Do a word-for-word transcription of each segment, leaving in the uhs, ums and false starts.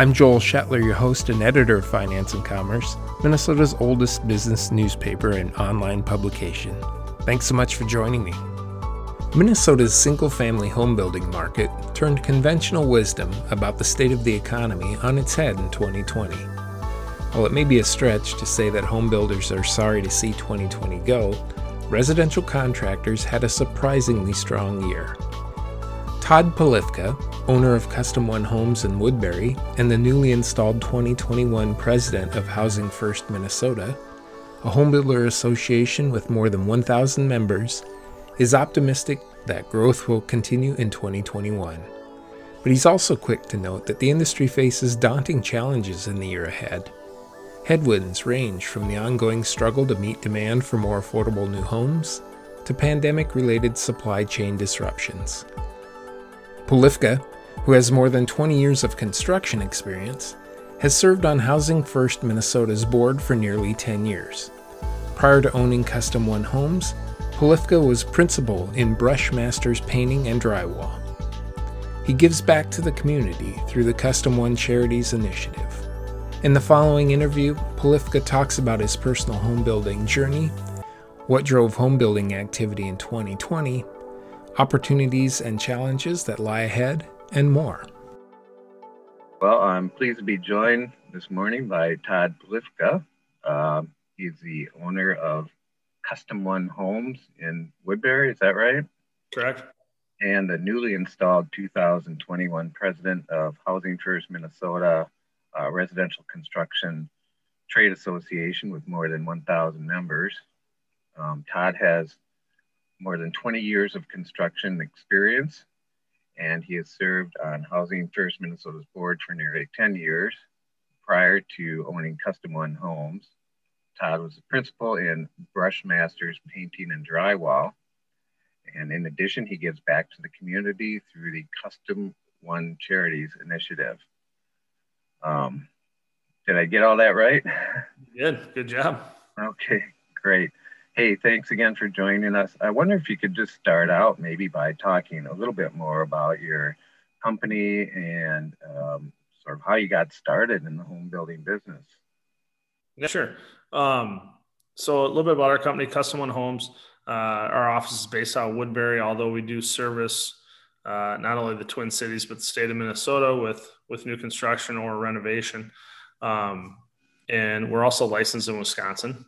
I'm Joel Shatler, your host and editor of Finance and Commerce, Minnesota's oldest business newspaper and online publication. Thanks so much for joining me. Minnesota's single-family home building market turned conventional wisdom about the state of the economy on its head in twenty twenty. While it may be a stretch to say that home builders are sorry to see twenty twenty go, residential contractors had a surprisingly strong year. Todd Polifka, owner of Custom One Homes in Woodbury and the newly installed twenty twenty-one president of Housing First Minnesota, a homebuilder association with more than one thousand members, is optimistic that growth will continue in twenty twenty-one. But he's also quick to note that the industry faces daunting challenges in the year ahead. Headwinds range from the ongoing struggle to meet demand for more affordable new homes to pandemic-related supply chain disruptions. Polifka, who has more than twenty years of construction experience, has served on Housing First Minnesota's board for nearly ten years. Prior to owning Custom One Homes, Polifka was principal in Brush Masters Painting and Drywall. He gives back to the community through the Custom One Charities initiative. In the following interview, Polifka talks about his personal home building journey, what drove home building activity in twenty twenty, opportunities and challenges that lie ahead, and more. Well, I'm pleased to be joined this morning by Todd Polifka. Uh, he's the owner of Custom One Homes in Woodbury, is that right? Correct. And the newly installed two thousand twenty-one president of Housing First Minnesota, uh, Residential Construction Trade Association with more than one thousand members. Um, Todd has more than twenty years of construction experience, and he has served on Housing First Minnesota's board for nearly ten years. Prior to owning Custom One Homes, Todd was the principal in Brush Masters Painting and Drywall. And in addition, he gives back to the community through the Custom One Charities initiative. Um, did I get all that right? Good, good job. Okay, great. Hey, thanks again for joining us. I wonder if you could just start out maybe by talking a little bit more about your company and um, sort of how you got started in the home building business. Yeah, sure. Um, so a little bit about our company, Custom One Homes. Uh, our office is based out of Woodbury, although we do service uh, not only the Twin Cities, but the state of Minnesota with, with new construction or renovation. Um, and we're also licensed in Wisconsin.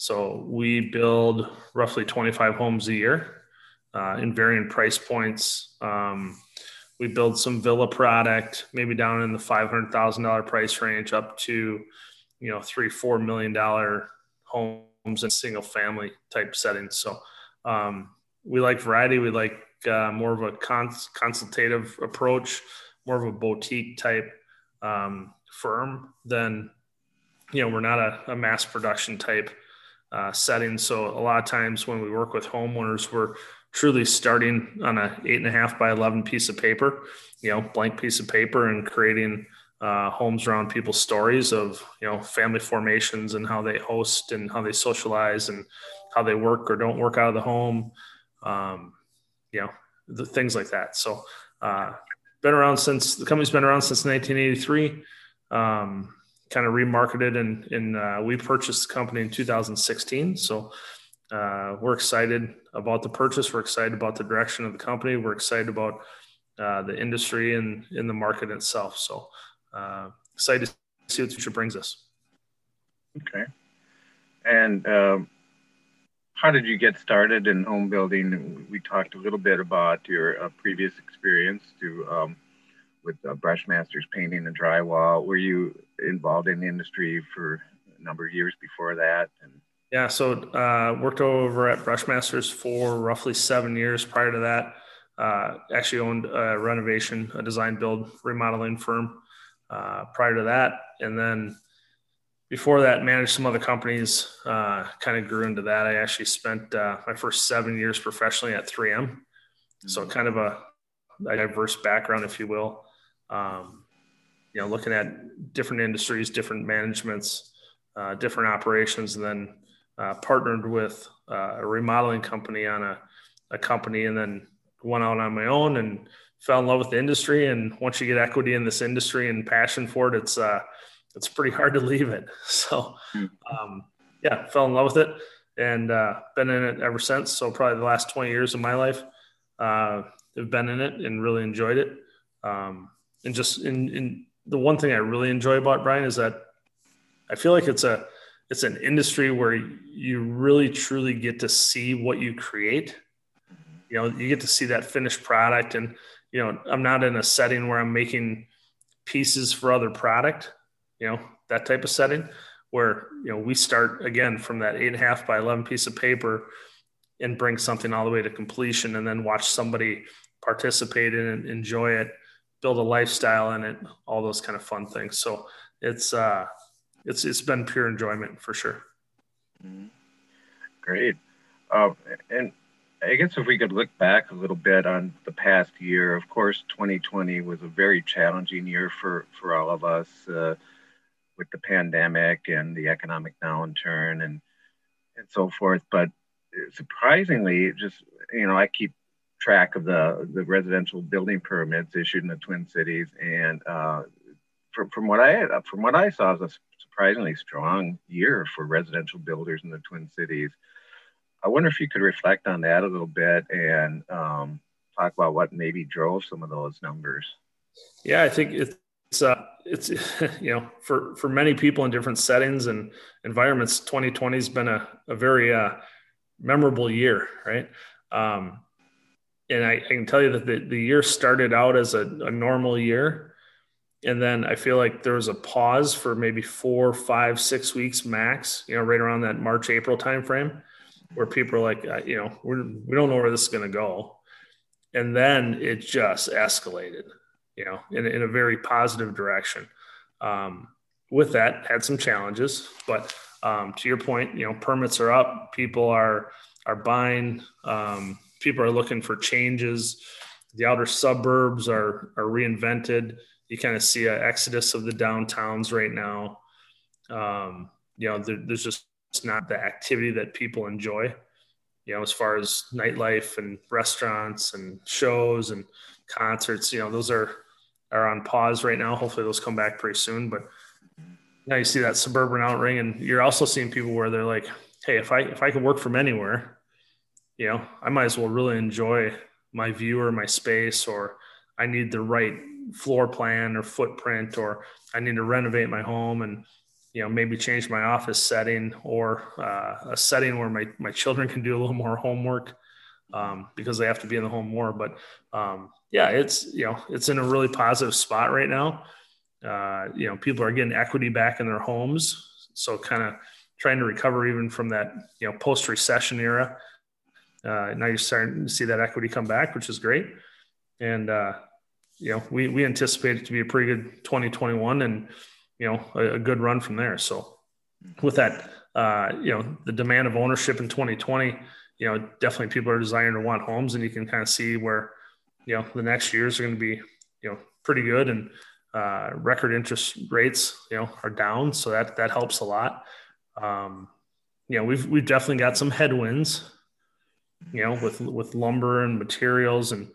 So we build roughly twenty-five homes a year uh, in varying price points. Um, we build some villa product, maybe down in the five hundred thousand dollars price range up to, you know, three, four million dollars homes in single family type settings. So um, we like variety. We like uh, more of a cons- consultative approach, more of a boutique type um, firm than, you know, we're not a, a mass production type Uh, setting. So a lot of times when we work with homeowners, we're truly starting on an eight and a half by eleven piece of paper, you know, blank piece of paper, and creating uh, homes around people's stories of, you know, family formations and how they host and how they socialize and how they work or don't work out of the home, um, you know, the things like that. So uh, been around since the company's been around since nineteen eighty-three. Um, kind of remarketed and, and uh, we purchased the company in two thousand sixteen. So uh, we're excited about the purchase. We're excited about the direction of the company. We're excited about uh, the industry and in the market itself. So uh, excited to see what the future brings us. Okay. And um, how did you get started in home building? We talked a little bit about your uh, previous experience to um, with uh, Brush Masters Painting and Drywall. Were you involved in the industry for a number of years before that? And yeah, so uh, worked over at Brush Masters for roughly seven years prior to that. Uh, actually owned a renovation, a design build remodeling firm uh, prior to that. And then before that, managed some other companies, uh, kind of grew into that. I actually spent uh, my first seven years professionally at three M. So kind of a, a diverse background, if you will. Um, you know, looking at different industries, different managements, uh, different operations, and then uh, partnered with uh, a remodeling company on a, a company, and then went out on my own and fell in love with the industry. And once you get equity in this industry and passion for it, it's uh, it's pretty hard to leave it. So um, yeah, fell in love with it and uh, been in it ever since. So probably the last twenty years of my life uh, have been in it and really enjoyed it. Um, and just in, in the one thing I really enjoy about Brian is that I feel like it's a, it's an industry where you really truly get to see what you create. You know, you get to see that finished product, and, you know, I'm not in a setting where I'm making pieces for other product, you know, that type of setting where, you know, we start again from that eight and a half by eleven piece of paper and bring something all the way to completion, and then watch somebody participate in it, enjoy it, build a lifestyle in it, all those kind of fun things. So it's, uh, it's, it's been pure enjoyment for sure. Great. Um, and I guess if we could look back a little bit on the past year, of course, twenty twenty was a very challenging year for, for all of us, uh, with the pandemic and the economic downturn and, and so forth. But surprisingly, just, you know, I keep track of the, the residential building permits issued in the Twin Cities. And, uh, from, from what I, from what I saw, it was a surprisingly strong year for residential builders in the Twin Cities. I wonder if you could reflect on that a little bit and um, talk about what maybe drove some of those numbers. Yeah, I think it's, uh, it's, you know, for, for many people in different settings and environments, twenty twenty has been a, a very uh, memorable year, right? Um, and I, I can tell you that the, the year started out as a, a normal year. And then I feel like there was a pause for maybe four, five, six weeks max, you know, right around that March, April timeframe, where people are like, uh, you know, we're, we don't know where this is going to go. And then it just escalated, you know, in, in a very positive direction. Um, with that, had some challenges, but um, to your point, you know, permits are up, people are, are buying, um, people are looking for changes. The outer suburbs are, are reinvented. You kind of see an exodus of the downtowns right now. Um, you know, there, there's just, it's not the activity that people enjoy, you know, as far as nightlife and restaurants and shows and concerts, you know, those are, are on pause right now. Hopefully those come back pretty soon, but now you see that suburban outring, and you're also seeing people where they're like, hey, if I, if I could work from anywhere, you know, I might as well really enjoy my view or my space, or I need the right floor plan or footprint, or I need to renovate my home and, you know, maybe change my office setting, or uh, a setting where my, my children can do a little more homework um, because they have to be in the home more. But um, yeah, it's, you know, it's in a really positive spot right now. Uh, you know, people are getting equity back in their homes. So kind of trying to recover even from that, you know, post-recession era. Uh, now you're starting to see that equity come back, which is great. And, uh, you know, we, we anticipate it to be a pretty good twenty twenty-one, and, you know, a, a good run from there. So with that, uh, you know, the demand of ownership in twenty twenty, you know, definitely people are desiring to want homes, and you can kind of see where, you know, the next years are going to be, you know, pretty good, and uh, record interest rates, you know, are down. So that, that helps a lot. Um, you know, we've, we've definitely got some headwinds, you know, with, with lumber and materials and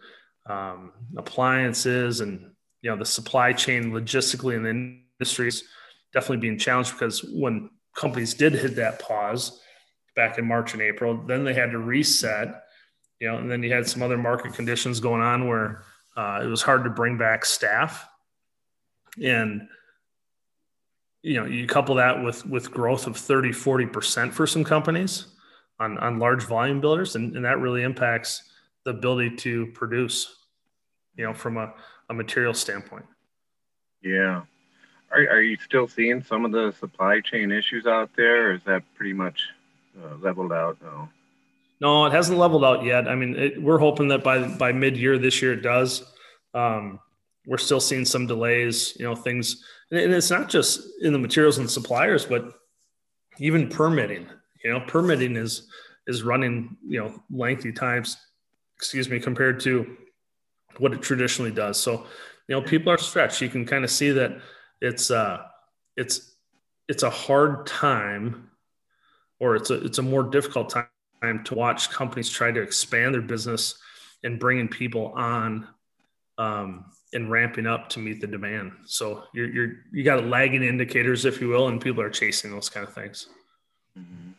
um, appliances, and, you know, the supply chain logistically, and then industry is definitely being challenged, because when companies did hit that pause back in March and April, then they had to reset, you know, and then you had some other market conditions going on where uh, it was hard to bring back staff. And, you know, you couple that with, with growth of thirty, forty percent for some companies on, on large volume builders. And, and that really impacts the ability to produce, you know, from a, a material standpoint. Yeah. Are, are you still seeing some of the supply chain issues out there, or is that pretty much uh, leveled out now? No, it hasn't leveled out yet. I mean, it, we're hoping that by by mid-year this year it does. Um, we're still seeing some delays, you know, things, and it's not just in the materials and suppliers, but even permitting, you know, permitting is, is running, you know, lengthy times, excuse me, compared to what it traditionally does. So, you know, people are stretched. You can kind of see that it's uh it's, it's a hard time, or it's a, it's a more difficult time to watch companies try to expand their business and bringing people on, um, and ramping up to meet the demand. So you're, you're, you got lagging indicators, if you will, and people are chasing those kind of things. Mm-hmm.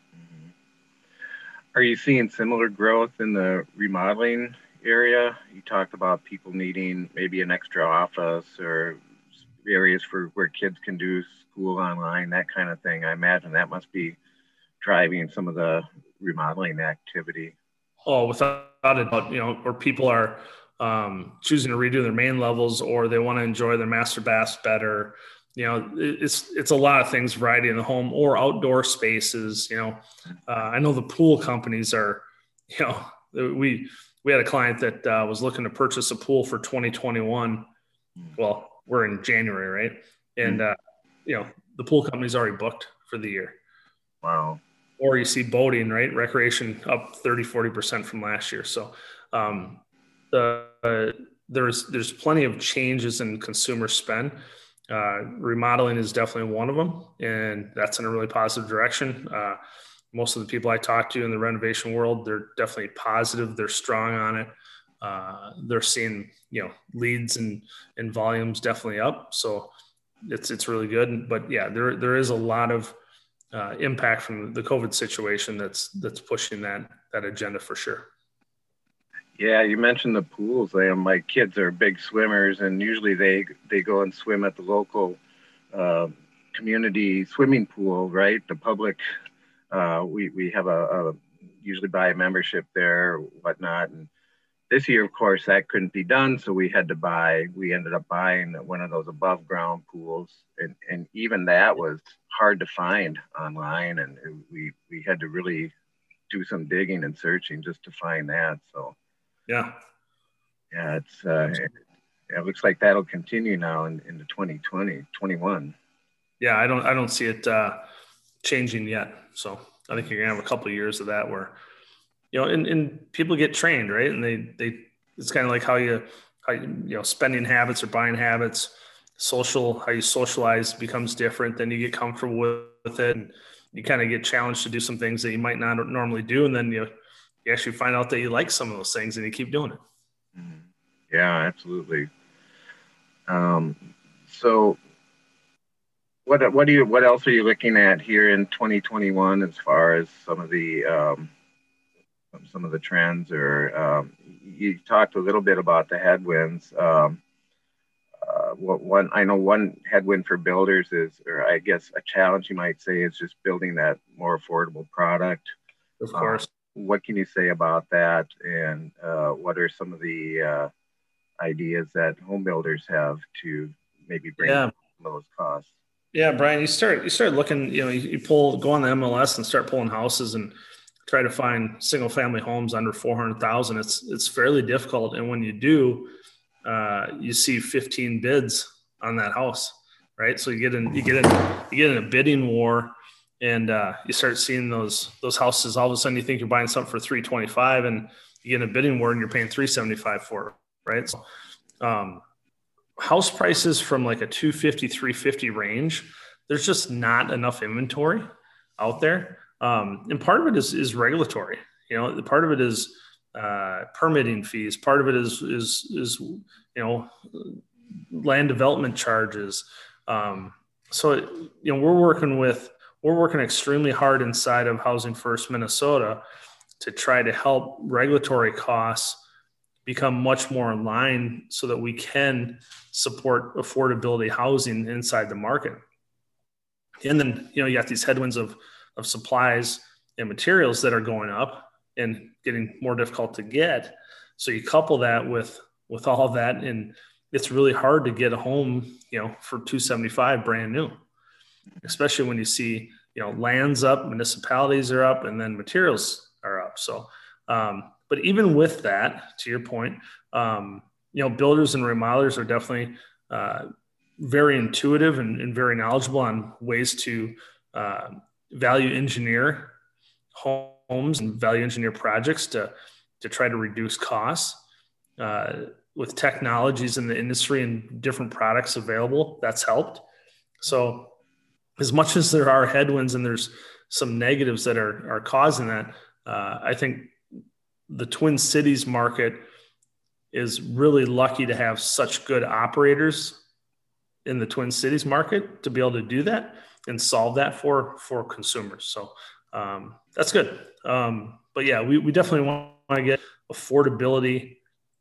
Are you seeing similar growth in the remodeling area? You talked about people needing maybe an extra office or areas for where kids can do school online, that kind of thing. I imagine that must be driving some of the remodeling activity. Oh, without a doubt, you know, or people are, um, choosing to redo their main levels, or they want to enjoy their master baths better. You know, it's, it's a lot of things, variety in the home or outdoor spaces. You know, uh, I know the pool companies are, you know, we, we had a client that uh, was looking to purchase a pool for twenty twenty-one. Well, we're in January, right? And, uh, you know, the pool company's already booked for the year. Wow. Or you see boating, right? Recreation up thirty, forty percent from last year. So, um, Uh, there's there's plenty of changes in consumer spend. Uh, remodeling is definitely one of them, and that's in a really positive direction. Uh, most of the people I talk to in the renovation world, they're definitely positive. They're strong on it. Uh, they're seeing, you know, leads and and volumes definitely up. So it's it's really good. But yeah, there there is a lot of uh, impact from the COVID situation that's that's pushing that that agenda for sure. Yeah, you mentioned the pools. My kids are big swimmers, and usually they they go and swim at the local uh, community swimming pool, right? The public, uh, we we have a, a usually buy a membership there, or whatnot. And this year, of course, that couldn't be done, so we had to buy. We ended up buying one of those above ground pools, and and even that was hard to find online, and it, we we had to really do some digging and searching just to find that. So. Yeah. Yeah, it's, uh, it, it looks like that'll continue now in, into twenty twenty, twenty-one. Yeah, I don't I don't see it uh, changing yet. So I think you're going to have a couple of years of that where, you know, and, and people get trained, right? And they, they it's kind of like how you, how you, you know, spending habits or buying habits, social, how you socialize becomes different. Then you get comfortable with, with it, and you kind of get challenged to do some things that you might not normally do. And then you You actually find out that you like some of those things and you keep doing it. Yeah, absolutely. Um, so what, what do you, what else are you looking at here in twenty twenty-one as far as some of the, um, some of the trends or, um, you talked a little bit about the headwinds. Um, uh, what one, I know one headwind for builders is, or I guess a challenge you might say is just building that more affordable product. Of course. Um, What can you say about that, and uh, what are some of the uh, ideas that home builders have to maybe bring yeah. those costs? Yeah, Brian, you start you start looking. You know, you, you pull go on the M L S and start pulling houses and try to find single family homes under four hundred thousand. It's it's fairly difficult, and when you do, uh, you see fifteen bids on that house, right? So you get in you get in you get in a bidding war. And uh, you start seeing those those houses. All of a sudden, you think you're buying something for three twenty-five, and you get a bidding war, and you're paying three seventy-five for it, right? So, um, house prices from like a two fifty, three fifty range. There's just not enough inventory out there, um, and part of it is is regulatory. You know, part of it is uh, permitting fees. Part of it is is is you know land development charges. Um, so it, you know, we're working with. We're working extremely hard inside of Housing First Minnesota to try to help regulatory costs become much more in line so that we can support affordability housing inside the market. And then, you know, you got these headwinds of, of supplies and materials that are going up and getting more difficult to get. So you couple that with, with all of that, and it's really hard to get a home, you know, for two seventy-five brand new. Especially when you see, you know, lands up, municipalities are up, and then materials are up. So, um, but even with that, to your point, um, you know, builders and remodelers are definitely uh, very intuitive and, and very knowledgeable on ways to uh, value engineer homes and value engineer projects to to try to reduce costs. Uh, with technologies in the industry and different products available, that's helped. So as much as there are headwinds and there's some negatives that are are causing that, uh, I think the Twin Cities market is really lucky to have such good operators in the Twin Cities market to be able to do that and solve that for, for consumers. So um, that's good. Um, but yeah, we, we definitely want to get affordability,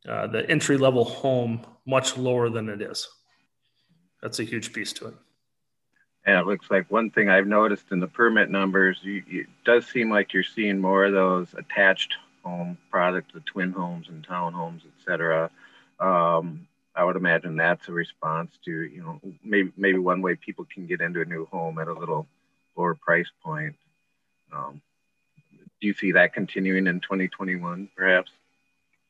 uh, the entry level home, much lower than it is. That's a huge piece to it. And it looks like one thing I've noticed in the permit numbers, you, you, it does seem like you're seeing more of those attached home products, the twin homes and townhomes, et cetera. Um, I would imagine that's a response to, you know, maybe maybe one way people can get into a new home at a little lower price point. Um, do you see that continuing in twenty twenty-one, perhaps?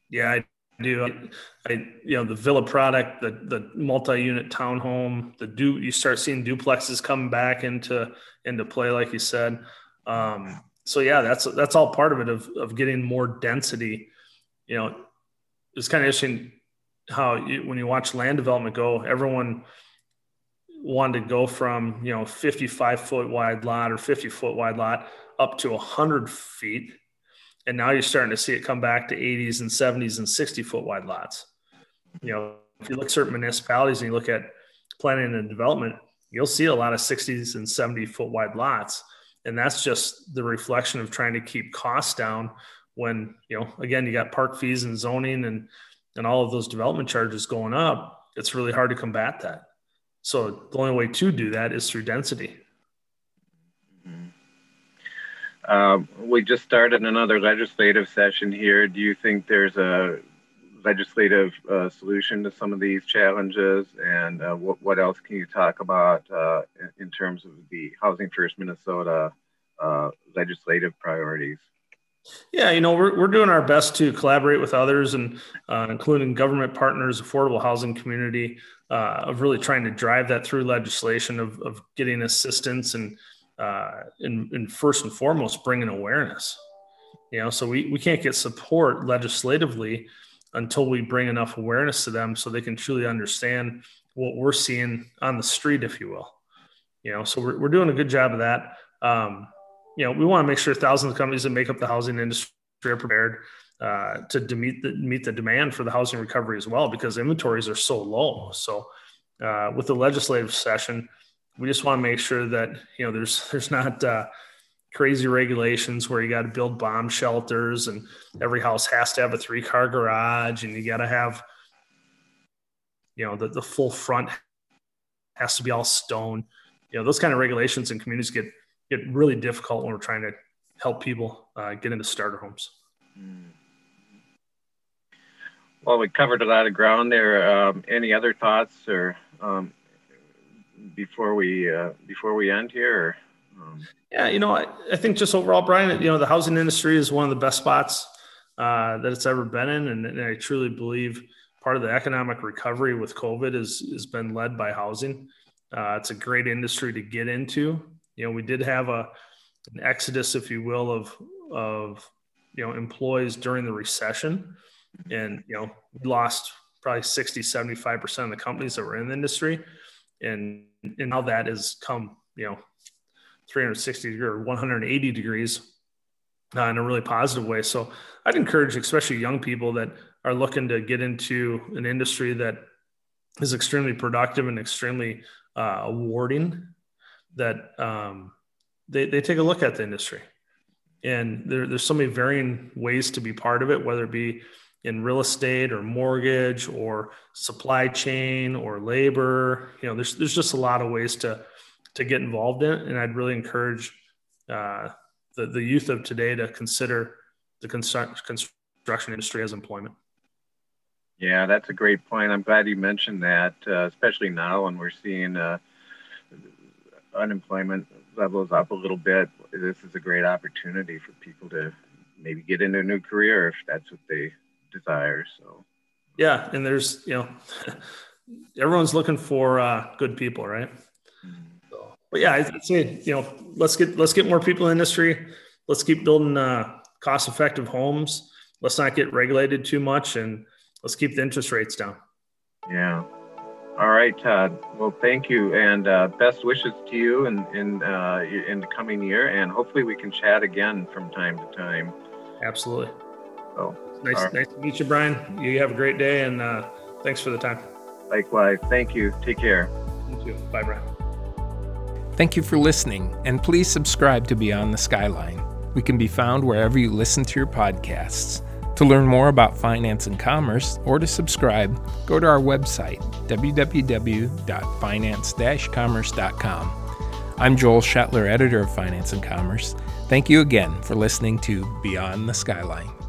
Yeah, I do. I, I you know, the villa product, the the multi-unit townhome, the do you start seeing duplexes come back into into play, like you said. Um, so yeah, that's that's all part of it of of getting more density. You know, it's kind of interesting how you, when you watch land development go, everyone wanted to go from, you know, fifty-five foot wide lot or fifty foot wide lot up to one hundred feet. And now you're starting to see it come back to eighties and seventies and sixty foot wide lots. You know, if you look at certain municipalities and you look at planning and development, you'll see a lot of sixties and seventy foot wide lots. And that's just the reflection of trying to keep costs down when, you know, again, you got park fees and zoning and, and all of those development charges going up. It's really hard to combat that. So the only way to do that is through density. Mm-hmm. Um, we just started another legislative session here. Do you think there's a legislative uh, solution to some of these challenges? And uh, what, what else can you talk about uh, in terms of the Housing First Minnesota uh, legislative priorities? Yeah, you know, we're we're doing our best to collaborate with others and uh, including government partners, affordable housing community, uh, of really trying to drive that through legislation of, of getting assistance and, uh, and, and first and foremost, bringing awareness. You know, so we, we can't get support legislatively until we bring enough awareness to them so they can truly understand what we're seeing on the street, if you will. You know, so we're we're doing a good job of that. Um, You know, we want to make sure thousands of companies that make up the housing industry are prepared uh, to de- meet, the, meet the demand for the housing recovery as well, because inventories are so low. So uh, with the legislative session, we just want to make sure that, you know, there's there's not uh, crazy regulations where you got to build bomb shelters and every house has to have a three-car garage and you got to have, you know, the, the full front has to be all stone. You know, those kind of regulations in communities get It's really difficult when we're trying to help people uh, get into starter homes. Well, we covered a lot of ground there. Um, any other thoughts, or um, before we uh, before we end here? Or, um... Yeah, you know, I, I think just overall, Brian, you know, the housing industry is one of the best spots uh, that it's ever been in, and, and I truly believe part of the economic recovery with COVID is has been led by housing. Uh, it's a great industry to get into. You know, we did have a an exodus, if you will, of of you know employees during the recession, and you know we lost probably sixty, seventy-five percent of the companies that were in the industry, and and now that has come you know three hundred sixty or one hundred eighty degrees uh, in a really positive way. So I'd encourage, especially young people that are looking to get into an industry that is extremely productive and extremely uh, rewarding, that um, they, they take a look at the industry. And there, there's so many varying ways to be part of it, whether it be in real estate or mortgage or supply chain or labor. You know, there's there's just a lot of ways to to get involved in it. And I'd really encourage uh, the, the youth of today to consider the constru- construction industry as employment. Yeah, that's a great point. I'm glad you mentioned that, uh, especially now when we're seeing uh, unemployment levels up a little bit. This is a great opportunity for people to maybe get into a new career if that's what they desire. So Yeah. And there's, you know, everyone's looking for uh, good people, right? So, but yeah, I'd say, you know, let's get, let's get more people in the industry. Let's keep building uh, cost-effective homes. Let's not get regulated too much, and let's keep the interest rates down. Yeah. All right, Todd. Well, thank you, and uh, best wishes to you in in, uh, in the coming year, and hopefully we can chat again from time to time. Absolutely. So, nice, right. nice to meet you, Brian. You have a great day, and uh, thanks for the time. Likewise. Thank you. Take care. You too. Bye, Brian. Thank you for listening, and please subscribe to Beyond the Skyline. We can be found wherever you listen to your podcasts. To learn more about Finance and Commerce or to subscribe, go to our website, w w w dot finance dash commerce dot com. I'm Joel Shatler, editor of Finance and Commerce. Thank you again for listening to Beyond the Skyline.